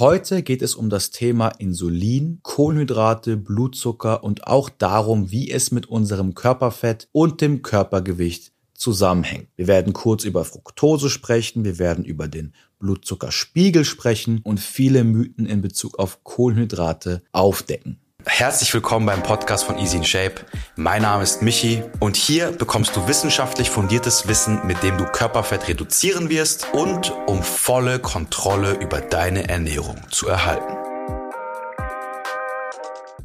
Heute geht es um das Thema Insulin, Kohlenhydrate, Blutzucker und auch darum, wie es mit unserem Körperfett und dem Körpergewicht zusammenhängt. Wir werden kurz über Fructose sprechen, wir werden über den Blutzuckerspiegel sprechen und viele Mythen in Bezug auf Kohlenhydrate aufdecken. Herzlich willkommen beim Podcast von Easy in Shape. Mein Name ist Michi und hier bekommst du wissenschaftlich fundiertes Wissen, mit dem du Körperfett reduzieren wirst und um volle Kontrolle über deine Ernährung zu erhalten.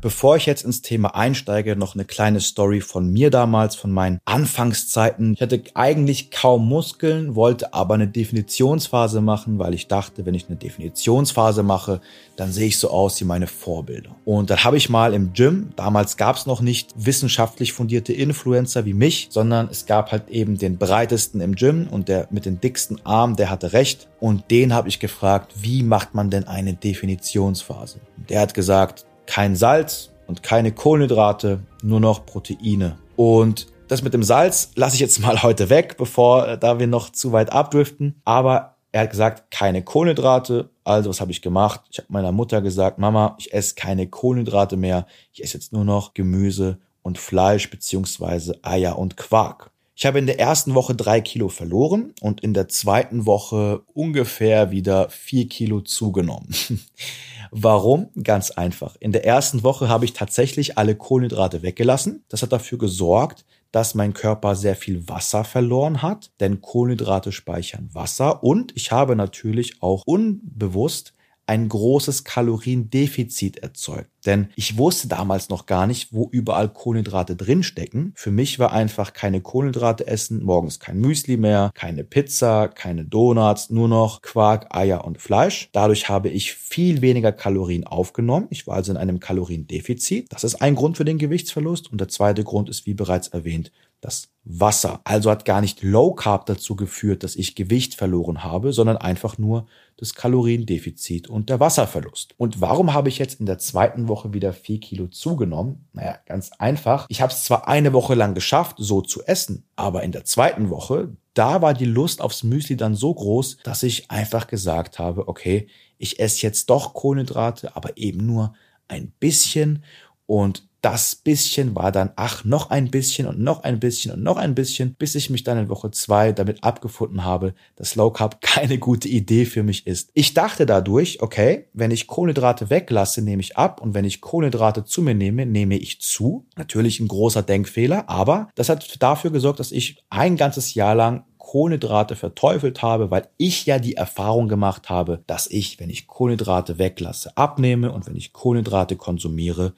Bevor ich jetzt ins Thema einsteige, noch eine kleine Story von mir damals, von meinen Anfangszeiten. Ich hatte eigentlich kaum Muskeln, wollte aber eine Definitionsphase machen, weil ich dachte, wenn ich eine Definitionsphase mache, dann sehe ich so aus wie meine Vorbilder. Und dann habe ich mal im Gym, damals gab es noch nicht wissenschaftlich fundierte Influencer wie mich, sondern es gab halt eben den breitesten im Gym und der mit den dicksten Armen, der hatte recht. Und den habe ich gefragt, wie macht man denn eine Definitionsphase? Der hat gesagt, kein Salz und keine Kohlenhydrate, nur noch Proteine. Und das mit dem Salz lasse ich jetzt mal heute weg, da wir noch zu weit abdriften. Aber er hat gesagt, keine Kohlenhydrate. Also was habe ich gemacht? Ich habe meiner Mutter gesagt, Mama, ich esse keine Kohlenhydrate mehr. Ich esse jetzt nur noch Gemüse und Fleisch beziehungsweise Eier und Quark. Ich habe in der ersten Woche 3 Kilo verloren und in der zweiten Woche ungefähr wieder 4 Kilo zugenommen. Warum? Ganz einfach. In der ersten Woche habe ich tatsächlich alle Kohlenhydrate weggelassen. Das hat dafür gesorgt, dass mein Körper sehr viel Wasser verloren hat, denn Kohlenhydrate speichern Wasser. Und ich habe natürlich auch unbewusst ein großes Kaloriendefizit erzeugt. Denn ich wusste damals noch gar nicht, wo überall Kohlenhydrate drinstecken. Für mich war einfach keine Kohlenhydrate essen, morgens kein Müsli mehr, keine Pizza, keine Donuts, nur noch Quark, Eier und Fleisch. Dadurch habe ich viel weniger Kalorien aufgenommen. Ich war also in einem Kaloriendefizit. Das ist ein Grund für den Gewichtsverlust. Und der zweite Grund ist, wie bereits erwähnt, das Wasser. Also hat gar nicht Low Carb dazu geführt, dass ich Gewicht verloren habe, sondern einfach nur das Kaloriendefizit und der Wasserverlust. Und warum habe ich jetzt in der zweiten Woche wieder 4 Kilo zugenommen? Naja, ganz einfach. Ich habe es zwar eine Woche lang geschafft, so zu essen, aber in der zweiten Woche, da war die Lust aufs Müsli dann so groß, dass ich einfach gesagt habe, okay, ich esse jetzt doch Kohlenhydrate, aber eben nur ein bisschen. Und das bisschen war dann, ach, noch ein bisschen und noch ein bisschen und noch ein bisschen, bis ich mich dann in Woche 2 damit abgefunden habe, dass Low Carb keine gute Idee für mich ist. Ich dachte dadurch, okay, wenn ich Kohlenhydrate weglasse, nehme ich ab und wenn ich Kohlenhydrate zu mir nehme, nehme ich zu. Natürlich ein großer Denkfehler, aber das hat dafür gesorgt, dass ich ein ganzes Jahr lang Kohlenhydrate verteufelt habe, weil ich ja die Erfahrung gemacht habe, dass ich, wenn ich Kohlenhydrate weglasse, abnehme und wenn ich Kohlenhydrate konsumiere,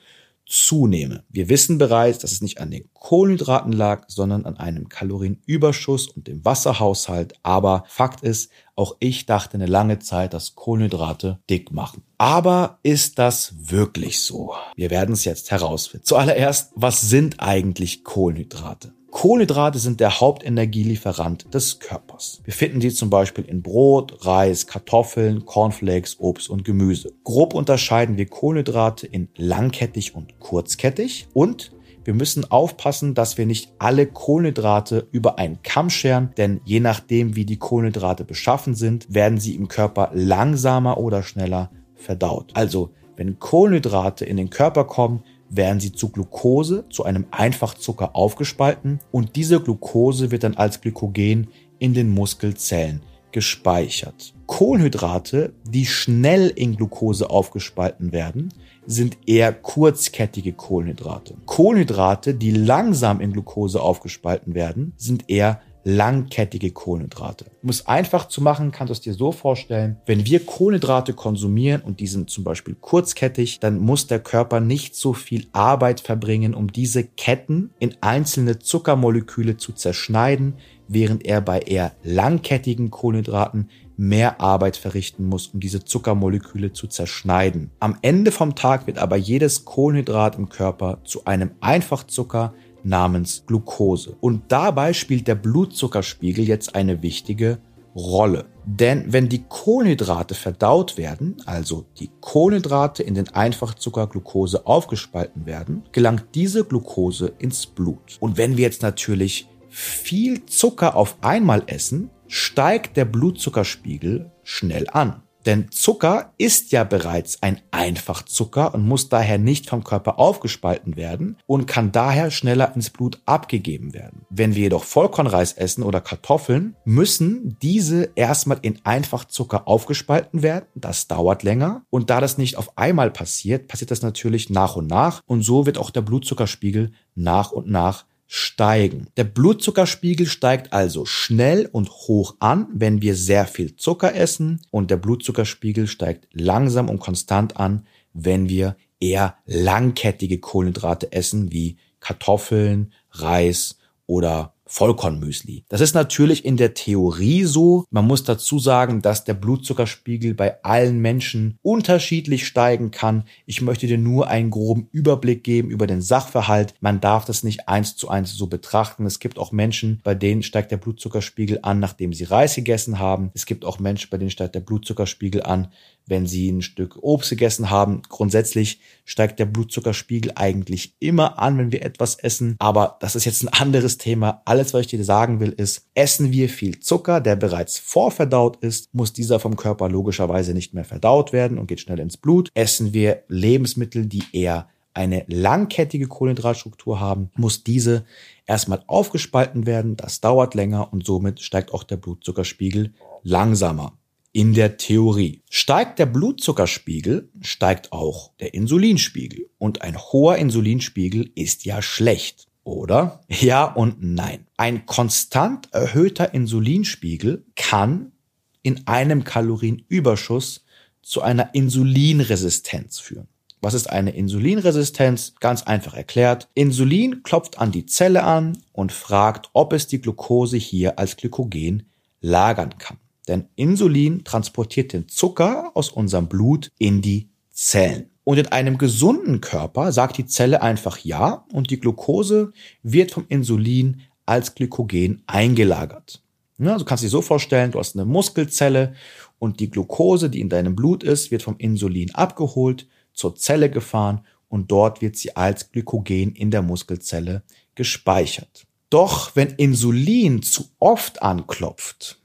zunehme. Wir wissen bereits, dass es nicht an den Kohlenhydraten lag, sondern an einem Kalorienüberschuss und dem Wasserhaushalt. Aber Fakt ist, auch ich dachte eine lange Zeit, dass Kohlenhydrate dick machen. Aber ist das wirklich so? Wir werden es jetzt herausfinden. Zuallererst, was sind eigentlich Kohlenhydrate? Kohlenhydrate sind der Hauptenergielieferant des Körpers. Wir finden sie zum Beispiel in Brot, Reis, Kartoffeln, Cornflakes, Obst und Gemüse. Grob unterscheiden wir Kohlenhydrate in langkettig und kurzkettig und wir müssen aufpassen, dass wir nicht alle Kohlenhydrate über einen Kamm scheren, denn je nachdem, wie die Kohlenhydrate beschaffen sind, werden sie im Körper langsamer oder schneller verdaut. Also, wenn Kohlenhydrate in den Körper kommen, werden sie zu Glucose, zu einem Einfachzucker aufgespalten und diese Glucose wird dann als Glykogen in den Muskelzellen gespeichert. Kohlenhydrate, die schnell in Glucose aufgespalten werden, sind eher kurzkettige Kohlenhydrate. Kohlenhydrate, die langsam in Glucose aufgespalten werden, sind eher langkettige Kohlenhydrate. Um es einfach zu machen, kannst du es dir so vorstellen, wenn wir Kohlenhydrate konsumieren und die sind zum Beispiel kurzkettig, dann muss der Körper nicht so viel Arbeit verbringen, um diese Ketten in einzelne Zuckermoleküle zu zerschneiden, während er bei eher langkettigen Kohlenhydraten mehr Arbeit verrichten muss, um diese Zuckermoleküle zu zerschneiden. Am Ende vom Tag wird aber jedes Kohlenhydrat im Körper zu einem Einfachzucker namens Glucose. Und dabei spielt der Blutzuckerspiegel jetzt eine wichtige Rolle. Denn wenn die Kohlenhydrate verdaut werden, also die Kohlenhydrate in den Einfachzucker Glucose aufgespalten werden, gelangt diese Glucose ins Blut. Und wenn wir jetzt natürlich viel Zucker auf einmal essen, steigt der Blutzuckerspiegel schnell an. Denn Zucker ist ja bereits ein Einfachzucker und muss daher nicht vom Körper aufgespalten werden und kann daher schneller ins Blut abgegeben werden. Wenn wir jedoch Vollkornreis essen oder Kartoffeln, müssen diese erstmal in Einfachzucker aufgespalten werden. Das dauert länger und da das nicht auf einmal passiert, passiert das natürlich nach und nach und so wird auch der Blutzuckerspiegel nach und nach steigen. Der Blutzuckerspiegel steigt also schnell und hoch an, wenn wir sehr viel Zucker essen, und der Blutzuckerspiegel steigt langsam und konstant an, wenn wir eher langkettige Kohlenhydrate essen, wie Kartoffeln, Reis oder Vollkornmüsli. Das ist natürlich in der Theorie so. Man muss dazu sagen, dass der Blutzuckerspiegel bei allen Menschen unterschiedlich steigen kann. Ich möchte dir nur einen groben Überblick geben über den Sachverhalt. Man darf das nicht 1:1 so betrachten. Es gibt auch Menschen, bei denen steigt der Blutzuckerspiegel an, nachdem sie Reis gegessen haben. Es gibt auch Menschen, bei denen steigt der Blutzuckerspiegel an, wenn sie ein Stück Obst gegessen haben. Grundsätzlich steigt der Blutzuckerspiegel eigentlich immer an, wenn wir etwas essen. Aber das ist jetzt ein anderes Thema. Alles, was ich dir sagen will, ist, essen wir viel Zucker, der bereits vorverdaut ist, muss dieser vom Körper logischerweise nicht mehr verdaut werden und geht schnell ins Blut. Essen wir Lebensmittel, die eher eine langkettige Kohlenhydratstruktur haben, muss diese erstmal aufgespalten werden. Das dauert länger und somit steigt auch der Blutzuckerspiegel langsamer. In der Theorie. Steigt der Blutzuckerspiegel, steigt auch der Insulinspiegel. Und ein hoher Insulinspiegel ist ja schlecht. Oder? Ja und nein. Ein konstant erhöhter Insulinspiegel kann in einem Kalorienüberschuss zu einer Insulinresistenz führen. Was ist eine Insulinresistenz? Ganz einfach erklärt. Insulin klopft an die Zelle an und fragt, ob es die Glucose hier als Glykogen lagern kann. Denn Insulin transportiert den Zucker aus unserem Blut in die Zellen. Und in einem gesunden Körper sagt die Zelle einfach ja und die Glucose wird vom Insulin als Glykogen eingelagert. Ja, du kannst dir so vorstellen, du hast eine Muskelzelle und die Glucose, die in deinem Blut ist, wird vom Insulin abgeholt, zur Zelle gefahren und dort wird sie als Glykogen in der Muskelzelle gespeichert. Doch wenn Insulin zu oft anklopft,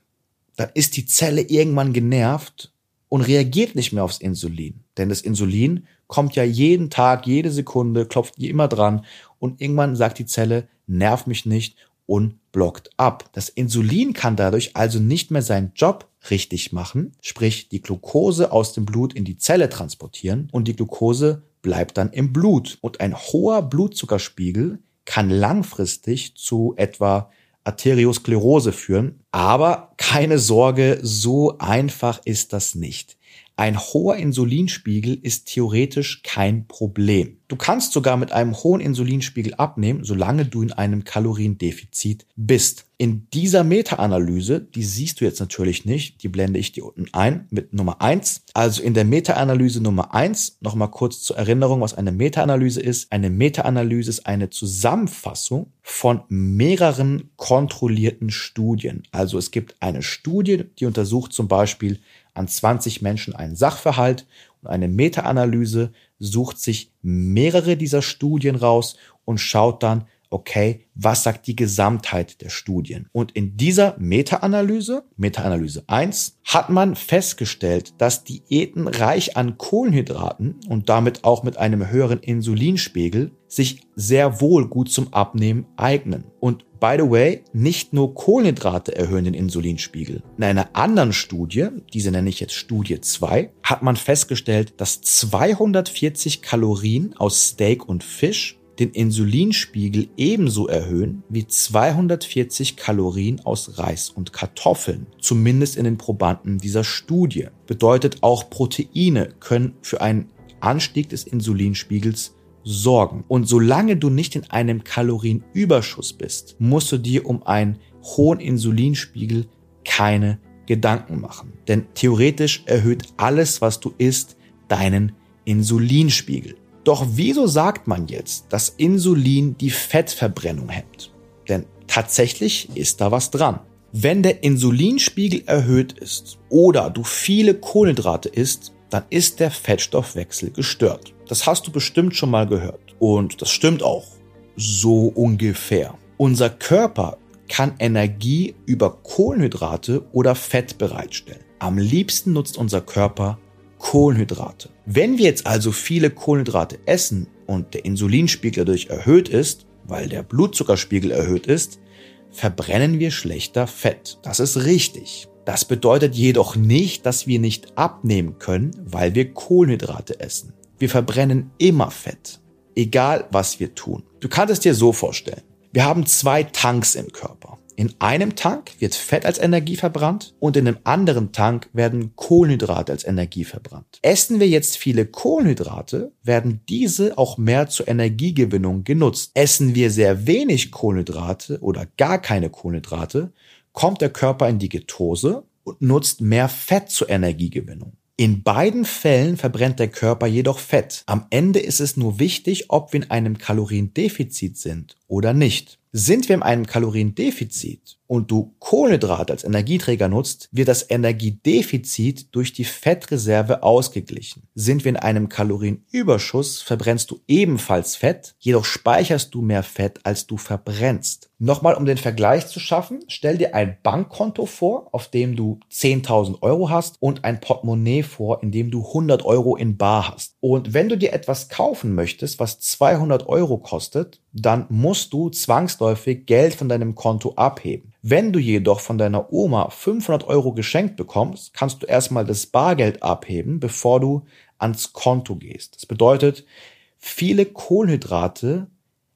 dann ist die Zelle irgendwann genervt und reagiert nicht mehr aufs Insulin. Denn das Insulin kommt ja jeden Tag, jede Sekunde, klopft immer dran und irgendwann sagt die Zelle, nerv mich nicht und blockt ab. Das Insulin kann dadurch also nicht mehr seinen Job richtig machen, sprich die Glucose aus dem Blut in die Zelle transportieren und die Glucose bleibt dann im Blut. Und ein hoher Blutzuckerspiegel kann langfristig zu etwa Arteriosklerose führen, aber keine Sorge, so einfach ist das nicht. Ein hoher Insulinspiegel ist theoretisch kein Problem. Du kannst sogar mit einem hohen Insulinspiegel abnehmen, solange du in einem Kaloriendefizit bist. In dieser Meta-Analyse, die siehst du jetzt natürlich nicht, die blende ich dir unten ein mit Nummer 1. Also in der Meta-Analyse Nummer 1, nochmal kurz zur Erinnerung, was eine Meta-Analyse ist. Eine Meta-Analyse ist eine Zusammenfassung von mehreren kontrollierten Studien. Also es gibt eine Studie, die untersucht zum Beispiel an 20 Menschen einen Sachverhalt und eine Meta-Analyse sucht sich mehrere dieser Studien raus und schaut dann, okay, was sagt die Gesamtheit der Studien? Und in dieser Meta-Analyse, Meta-Analyse 1, hat man festgestellt, dass Diäten reich an Kohlenhydraten und damit auch mit einem höheren Insulinspiegel sich sehr wohl gut zum Abnehmen eignen. Und by the way, nicht nur Kohlenhydrate erhöhen den Insulinspiegel. In einer anderen Studie, diese nenne ich jetzt Studie 2, hat man festgestellt, dass 240 Kalorien aus Steak und Fisch den Insulinspiegel ebenso erhöhen wie 240 Kalorien aus Reis und Kartoffeln, zumindest in den Probanden dieser Studie. Bedeutet, auch Proteine können für einen Anstieg des Insulinspiegels sorgen. Und solange du nicht in einem Kalorienüberschuss bist, musst du dir um einen hohen Insulinspiegel keine Gedanken machen. Denn theoretisch erhöht alles, was du isst, deinen Insulinspiegel. Doch wieso sagt man jetzt, dass Insulin die Fettverbrennung hemmt? Denn tatsächlich ist da was dran. Wenn der Insulinspiegel erhöht ist oder du viele Kohlenhydrate isst, dann ist der Fettstoffwechsel gestört. Das hast du bestimmt schon mal gehört. Und das stimmt auch. So ungefähr. Unser Körper kann Energie über Kohlenhydrate oder Fett bereitstellen. Am liebsten nutzt unser Körper Kohlenhydrate. Wenn wir jetzt also viele Kohlenhydrate essen und der Insulinspiegel dadurch erhöht ist, weil der Blutzuckerspiegel erhöht ist, verbrennen wir schlechter Fett. Das ist richtig. Das bedeutet jedoch nicht, dass wir nicht abnehmen können, weil wir Kohlenhydrate essen. Wir verbrennen immer Fett, egal was wir tun. Du kannst es dir so vorstellen. Wir haben 2 Tanks im Körper. In einem Tank wird Fett als Energie verbrannt und in einem anderen Tank werden Kohlenhydrate als Energie verbrannt. Essen wir jetzt viele Kohlenhydrate, werden diese auch mehr zur Energiegewinnung genutzt. Essen wir sehr wenig Kohlenhydrate oder gar keine Kohlenhydrate, kommt der Körper in die Ketose und nutzt mehr Fett zur Energiegewinnung. In beiden Fällen verbrennt der Körper jedoch Fett. Am Ende ist es nur wichtig, ob wir in einem Kaloriendefizit sind oder nicht. Sind wir in einem Kaloriendefizit und du Kohlenhydrate als Energieträger nutzt, wird das Energiedefizit durch die Fettreserve ausgeglichen. Sind wir in einem Kalorienüberschuss, verbrennst du ebenfalls Fett, jedoch speicherst du mehr Fett, als du verbrennst. Nochmal, um den Vergleich zu schaffen, stell dir ein Bankkonto vor, auf dem du 10.000 Euro hast und ein Portemonnaie vor, in dem du 100 Euro in bar hast. Und wenn du dir etwas kaufen möchtest, was 200 Euro kostet, dann musst du zwangsläufig Geld von deinem Konto abheben. Wenn du jedoch von deiner Oma 500 Euro geschenkt bekommst, kannst du erstmal das Bargeld abheben, bevor du ans Konto gehst. Das bedeutet, viele Kohlenhydrate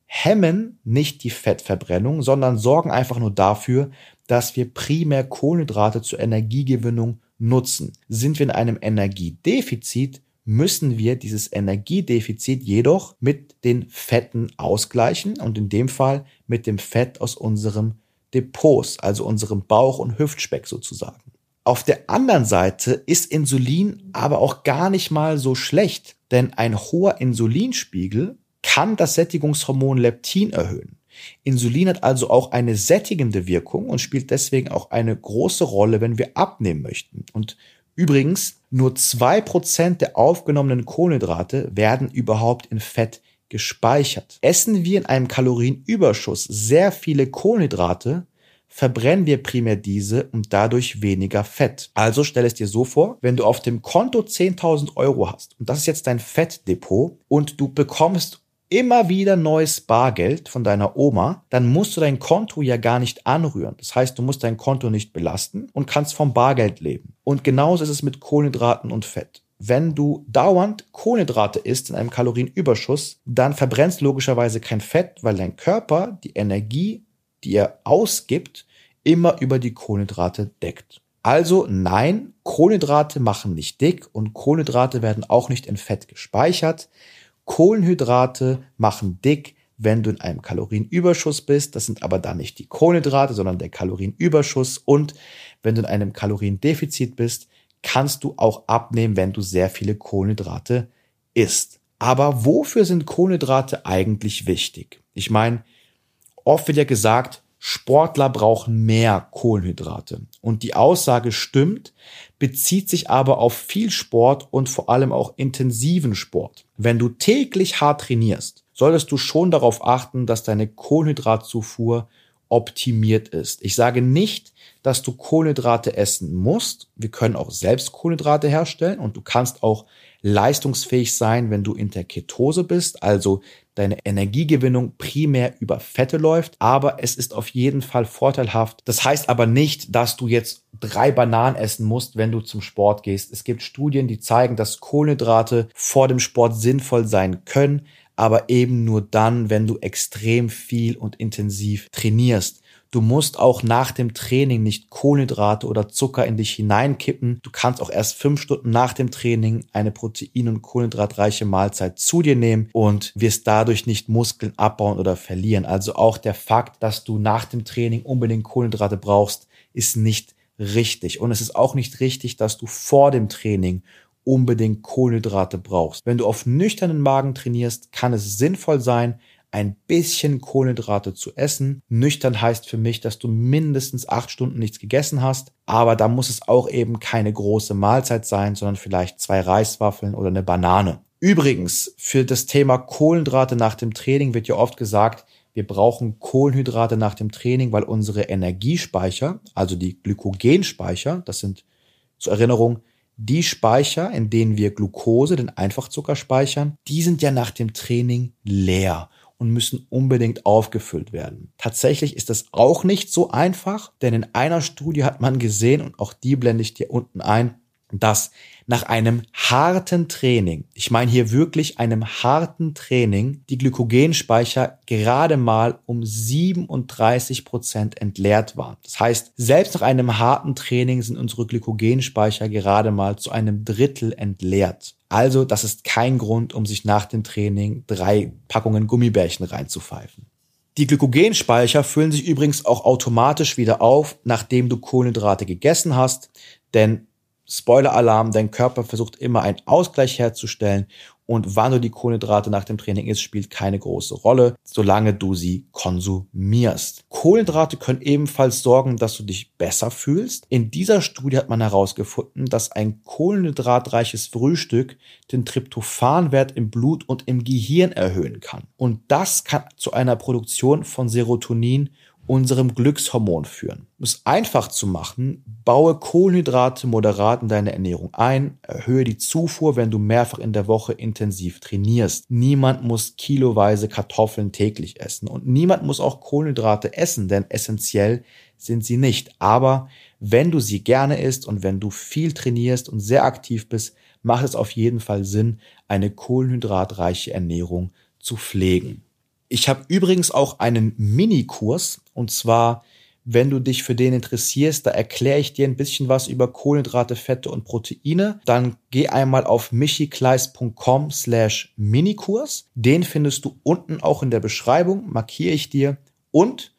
hemmen nicht die Fettverbrennung, sondern sorgen einfach nur dafür, dass wir primär Kohlenhydrate zur Energiegewinnung nutzen. Sind wir in einem Energiedefizit, müssen wir dieses Energiedefizit jedoch mit den Fetten ausgleichen und in dem Fall mit dem Fett aus unserem Depots, also unserem Bauch- und Hüftspeck sozusagen. Auf der anderen Seite ist Insulin aber auch gar nicht mal so schlecht, denn ein hoher Insulinspiegel kann das Sättigungshormon Leptin erhöhen. Insulin hat also auch eine sättigende Wirkung und spielt deswegen auch eine große Rolle, wenn wir abnehmen möchten. Und übrigens, nur 2% der aufgenommenen Kohlenhydrate werden überhaupt in Fett gespeichert. Essen wir in einem Kalorienüberschuss sehr viele Kohlenhydrate, verbrennen wir primär diese und dadurch weniger Fett. Also stell es dir so vor, wenn du auf dem Konto 10.000 Euro hast und das ist jetzt dein Fettdepot und du bekommst immer wieder neues Bargeld von deiner Oma, dann musst du dein Konto ja gar nicht anrühren. Das heißt, du musst dein Konto nicht belasten und kannst vom Bargeld leben. Und genauso ist es mit Kohlenhydraten und Fett. Wenn du dauernd Kohlenhydrate isst in einem Kalorienüberschuss, dann verbrennst logischerweise kein Fett, weil dein Körper die Energie, die er ausgibt, immer über die Kohlenhydrate deckt. Also nein, Kohlenhydrate machen nicht dick und Kohlenhydrate werden auch nicht in Fett gespeichert. Kohlenhydrate machen dick, wenn du in einem Kalorienüberschuss bist. Das sind aber dann nicht die Kohlenhydrate, sondern der Kalorienüberschuss. Und wenn du in einem Kaloriendefizit bist, kannst du auch abnehmen, wenn du sehr viele Kohlenhydrate isst. Aber wofür sind Kohlenhydrate eigentlich wichtig? Ich meine, oft wird ja gesagt, Sportler brauchen mehr Kohlenhydrate. Und die Aussage stimmt, bezieht sich aber auf viel Sport und vor allem auch intensiven Sport. Wenn du täglich hart trainierst, solltest du schon darauf achten, dass deine Kohlenhydratzufuhr optimiert ist. Ich sage nicht, dass du Kohlenhydrate essen musst. Wir können auch selbst Kohlenhydrate herstellen und du kannst auch leistungsfähig sein, wenn du in der Ketose bist, also deine Energiegewinnung primär über Fette läuft, aber es ist auf jeden Fall vorteilhaft. Das heißt aber nicht, dass du jetzt 3 Bananen essen musst, wenn du zum Sport gehst. Es gibt Studien, die zeigen, dass Kohlenhydrate vor dem Sport sinnvoll sein können, aber eben nur dann, wenn du extrem viel und intensiv trainierst. Du musst auch nach dem Training nicht Kohlenhydrate oder Zucker in dich hineinkippen. Du kannst auch erst 5 Stunden nach dem Training eine protein- und kohlenhydratreiche Mahlzeit zu dir nehmen und wirst dadurch nicht Muskeln abbauen oder verlieren. Also auch der Fakt, dass du nach dem Training unbedingt Kohlenhydrate brauchst, ist nicht richtig. Und es ist auch nicht richtig, dass du vor dem Training unbedingt Kohlenhydrate brauchst. Wenn du auf nüchternen Magen trainierst, kann es sinnvoll sein, ein bisschen Kohlenhydrate zu essen. Nüchtern heißt für mich, dass du mindestens 8 Stunden nichts gegessen hast, aber da muss es auch eben keine große Mahlzeit sein, sondern vielleicht 2 Reiswaffeln oder eine Banane. Übrigens, für das Thema Kohlenhydrate nach dem Training wird ja oft gesagt, wir brauchen Kohlenhydrate nach dem Training, weil unsere Energiespeicher, also die Glykogenspeicher, das sind Zur Erinnerung, die Speicher, in denen wir Glucose, den Einfachzucker, speichern, die sind ja nach dem Training leer und müssen unbedingt aufgefüllt werden. Tatsächlich ist das auch nicht so einfach, denn in einer Studie hat man gesehen, und auch die blende ich dir unten ein, dass nach einem harten Training, ich meine hier wirklich einem harten Training, die Glykogenspeicher gerade mal um 37% entleert waren. Das heißt, selbst nach einem harten Training sind unsere Glykogenspeicher gerade mal zu einem Drittel entleert. Also das ist kein Grund, um sich nach dem Training 3 Packungen Gummibärchen reinzupfeifen. Die Glykogenspeicher füllen sich übrigens auch automatisch wieder auf, nachdem du Kohlenhydrate gegessen hast, denn Spoiler-Alarm, dein Körper versucht immer einen Ausgleich herzustellen, und wann du die Kohlenhydrate nach dem Training isst, spielt keine große Rolle, solange du sie konsumierst. Kohlenhydrate können ebenfalls sorgen, dass du dich besser fühlst. In dieser Studie hat man herausgefunden, dass ein kohlenhydratreiches Frühstück den Tryptophanwert im Blut und im Gehirn erhöhen kann. Und das kann zu einer Produktion von Serotonin, unserem Glückshormon, führen. Um es einfach zu machen, baue Kohlenhydrate moderat in deine Ernährung ein, erhöhe die Zufuhr, wenn du mehrfach in der Woche intensiv trainierst. Niemand muss kiloweise Kartoffeln täglich essen, und niemand muss auch Kohlenhydrate essen, denn essentiell sind sie nicht. Aber wenn du sie gerne isst und wenn du viel trainierst und sehr aktiv bist, macht es auf jeden Fall Sinn, eine kohlenhydratreiche Ernährung zu pflegen. Ich habe übrigens auch einen Mini-Kurs, und zwar, wenn du dich für den interessierst, da erkläre ich dir ein bisschen was über Kohlenhydrate, Fette und Proteine. Dann geh einmal auf michikleis.com/Minikurs. Den findest du unten auch in der Beschreibung, markiere ich dir. Und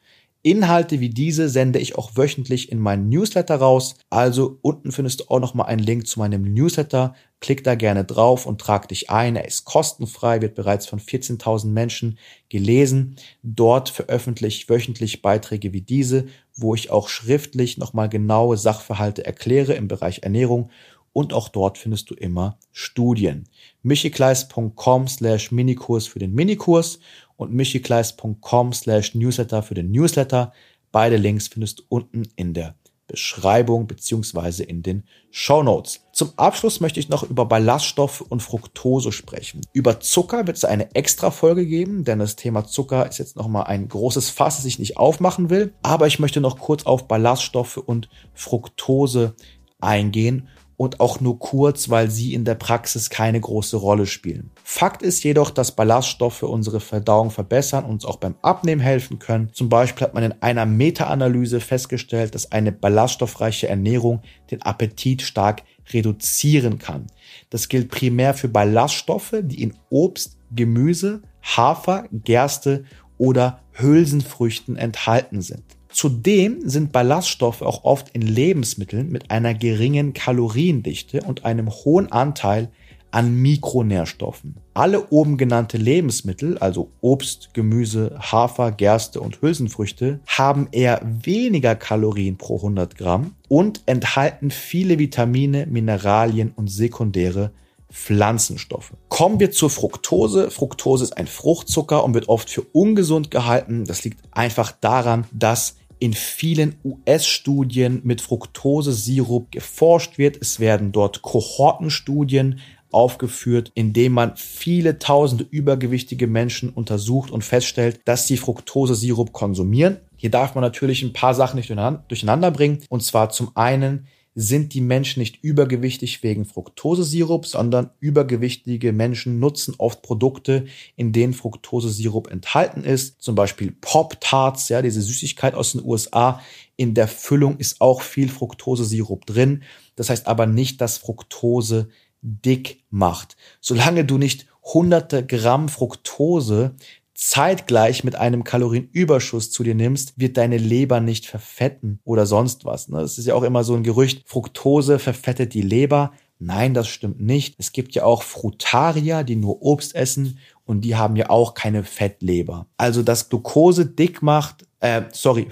Inhalte wie diese sende ich auch wöchentlich in meinen Newsletter raus. Also unten findest du auch nochmal einen Link zu meinem Newsletter. Klick da gerne drauf und trag dich ein. Er ist kostenfrei, wird bereits von 14.000 Menschen gelesen. Dort veröffentliche ich wöchentlich Beiträge wie diese, wo ich auch schriftlich nochmal genaue Sachverhalte erkläre im Bereich Ernährung. Und auch dort findest du immer Studien. michikleis.com/Minikurs für den Minikurs und michikleis.com/Newsletter für den Newsletter. Beide Links findest du unten in der Beschreibung bzw. in den Shownotes. Zum Abschluss möchte ich noch über Ballaststoffe und Fructose sprechen. Über Zucker wird es eine extra Folge geben, denn das Thema Zucker ist jetzt nochmal ein großes Fass, das ich nicht aufmachen will. Aber ich möchte noch kurz auf Ballaststoffe und Fructose eingehen. Und auch nur kurz, weil sie in der Praxis keine große Rolle spielen. Fakt ist jedoch, dass Ballaststoffe unsere Verdauung verbessern und uns auch beim Abnehmen helfen können. Zum Beispiel hat man in einer Meta-Analyse festgestellt, dass eine ballaststoffreiche Ernährung den Appetit stark reduzieren kann. Das gilt primär für Ballaststoffe, die in Obst, Gemüse, Hafer, Gerste oder Hülsenfrüchten enthalten sind. Zudem sind Ballaststoffe auch oft in Lebensmitteln mit einer geringen Kaloriendichte und einem hohen Anteil an Mikronährstoffen. Alle oben genannte Lebensmittel, also Obst, Gemüse, Hafer, Gerste und Hülsenfrüchte, haben eher weniger Kalorien pro 100 Gramm und enthalten viele Vitamine, Mineralien und sekundäre Pflanzenstoffe. Kommen wir zur Fructose. Fructose ist ein Fruchtzucker und wird oft für ungesund gehalten. Das liegt einfach daran, dass in vielen US-Studien mit Fructose-Sirup geforscht wird. Es werden dort Kohortenstudien aufgeführt, indem man viele tausende übergewichtige Menschen untersucht und feststellt, dass sie Fructose-Sirup konsumieren. Hier darf man natürlich ein paar Sachen nicht durcheinander bringen. Und zwar zum einen sind die Menschen nicht übergewichtig wegen Fructosesirup, sondern übergewichtige Menschen nutzen oft Produkte, in denen Fructosesirup enthalten ist. Zum Beispiel Pop-Tarts, ja, diese Süßigkeit aus den USA. In der Füllung ist auch viel Fructosesirup drin. Das heißt aber nicht, dass Fructose dick macht. Solange du nicht hunderte Gramm Fructose zeitgleich mit einem Kalorienüberschuss zu dir nimmst, wird deine Leber nicht verfetten oder sonst was. Das ist ja auch immer so ein Gerücht, Fructose verfettet die Leber. Nein, das stimmt nicht. Es gibt ja auch Frutarier, die nur Obst essen, und die haben ja auch keine Fettleber. Also, dass Glucose dick macht,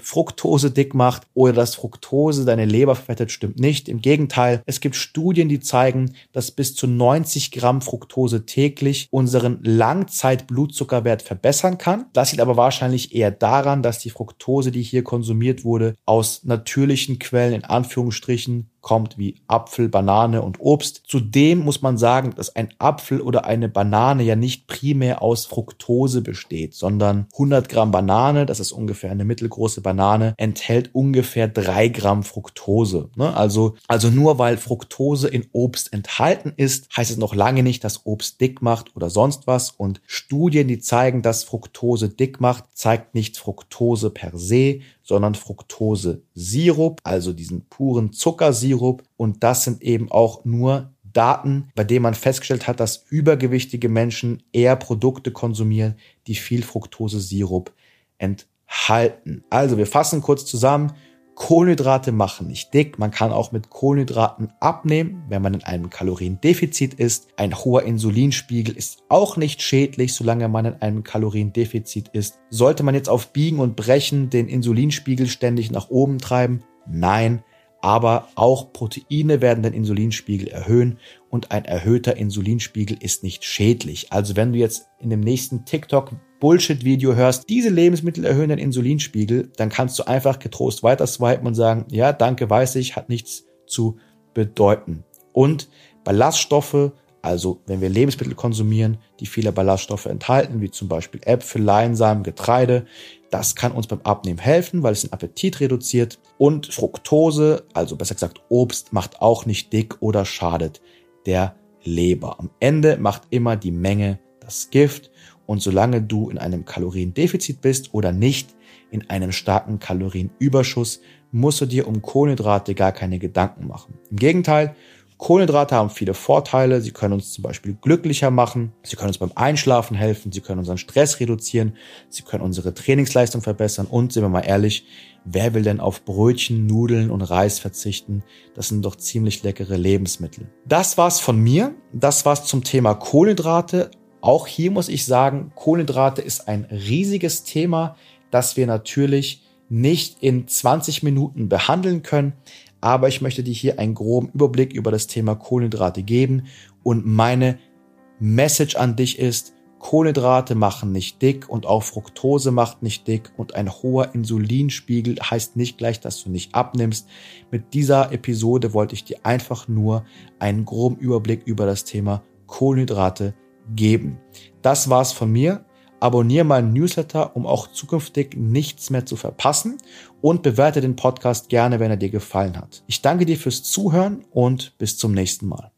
Fructose dick macht oder dass Fructose deine Leber verfettet, stimmt nicht. Im Gegenteil, es gibt Studien, die zeigen, dass bis zu 90 Gramm Fructose täglich unseren Langzeitblutzuckerwert verbessern kann. Das liegt aber wahrscheinlich eher daran, dass die Fructose, die hier konsumiert wurde, aus natürlichen Quellen in Anführungsstrichen kommt wie Apfel, Banane und Obst. Zudem muss man sagen, dass ein Apfel oder eine Banane ja nicht primär aus Fructose besteht, sondern 100 Gramm Banane, das ist ungefähr eine mittelgroße Banane, enthält ungefähr 3 Gramm Fructose. Also nur weil Fructose in Obst enthalten ist, heißt es noch lange nicht, dass Obst dick macht oder sonst was. Und Studien, die zeigen, dass Fructose dick macht, zeigt nicht Fructose per se, sondern Fructose-Sirup, also diesen puren Zuckersirup. Und das sind eben auch nur Daten, bei denen man festgestellt hat, dass übergewichtige Menschen eher Produkte konsumieren, die viel Fructose-Sirup enthalten. Also wir fassen kurz zusammen. Kohlenhydrate machen nicht dick. Man kann auch mit Kohlenhydraten abnehmen, wenn man in einem Kaloriendefizit ist. Ein hoher Insulinspiegel ist auch nicht schädlich, solange man in einem Kaloriendefizit ist. Sollte man jetzt auf Biegen und Brechen den Insulinspiegel ständig nach oben treiben? Nein, aber auch Proteine werden den Insulinspiegel erhöhen und ein erhöhter Insulinspiegel ist nicht schädlich. Also wenn du jetzt in dem nächsten TikTok Bullshit-Video hörst, diese Lebensmittel erhöhen den Insulinspiegel, dann kannst du einfach getrost weiter swipen und sagen, ja, danke, weiß ich, hat nichts zu bedeuten. Und Ballaststoffe, also wenn wir Lebensmittel konsumieren, die viele Ballaststoffe enthalten, wie zum Beispiel Äpfel, Leinsamen, Getreide, das kann uns beim Abnehmen helfen, weil es den Appetit reduziert. Und Fructose, also besser gesagt Obst, macht auch nicht dick oder schadet der Leber. Am Ende macht immer die Menge das Gift. Und solange du in einem Kaloriendefizit bist oder nicht in einem starken Kalorienüberschuss, musst du dir um Kohlenhydrate gar keine Gedanken machen. Im Gegenteil, Kohlenhydrate haben viele Vorteile. Sie können uns zum Beispiel glücklicher machen, sie können uns beim Einschlafen helfen, sie können unseren Stress reduzieren, sie können unsere Trainingsleistung verbessern und, sind wir mal ehrlich, wer will denn auf Brötchen, Nudeln und Reis verzichten? Das sind doch ziemlich leckere Lebensmittel. Das war's von mir. Das war's zum Thema Kohlenhydrate. Auch hier muss ich sagen, Kohlenhydrate ist ein riesiges Thema, das wir natürlich nicht in 20 Minuten behandeln können. Aber ich möchte dir hier einen groben Überblick über das Thema Kohlenhydrate geben. Und meine Message an dich ist, Kohlenhydrate machen nicht dick und auch Fructose macht nicht dick und ein hoher Insulinspiegel heißt nicht gleich, dass du nicht abnimmst. Mit dieser Episode wollte ich dir einfach nur einen groben Überblick über das Thema Kohlenhydrate geben. Das war's von mir. Abonniere meinen Newsletter, um auch zukünftig nichts mehr zu verpassen und bewerte den Podcast gerne, wenn er dir gefallen hat. Ich danke dir fürs Zuhören und bis zum nächsten Mal.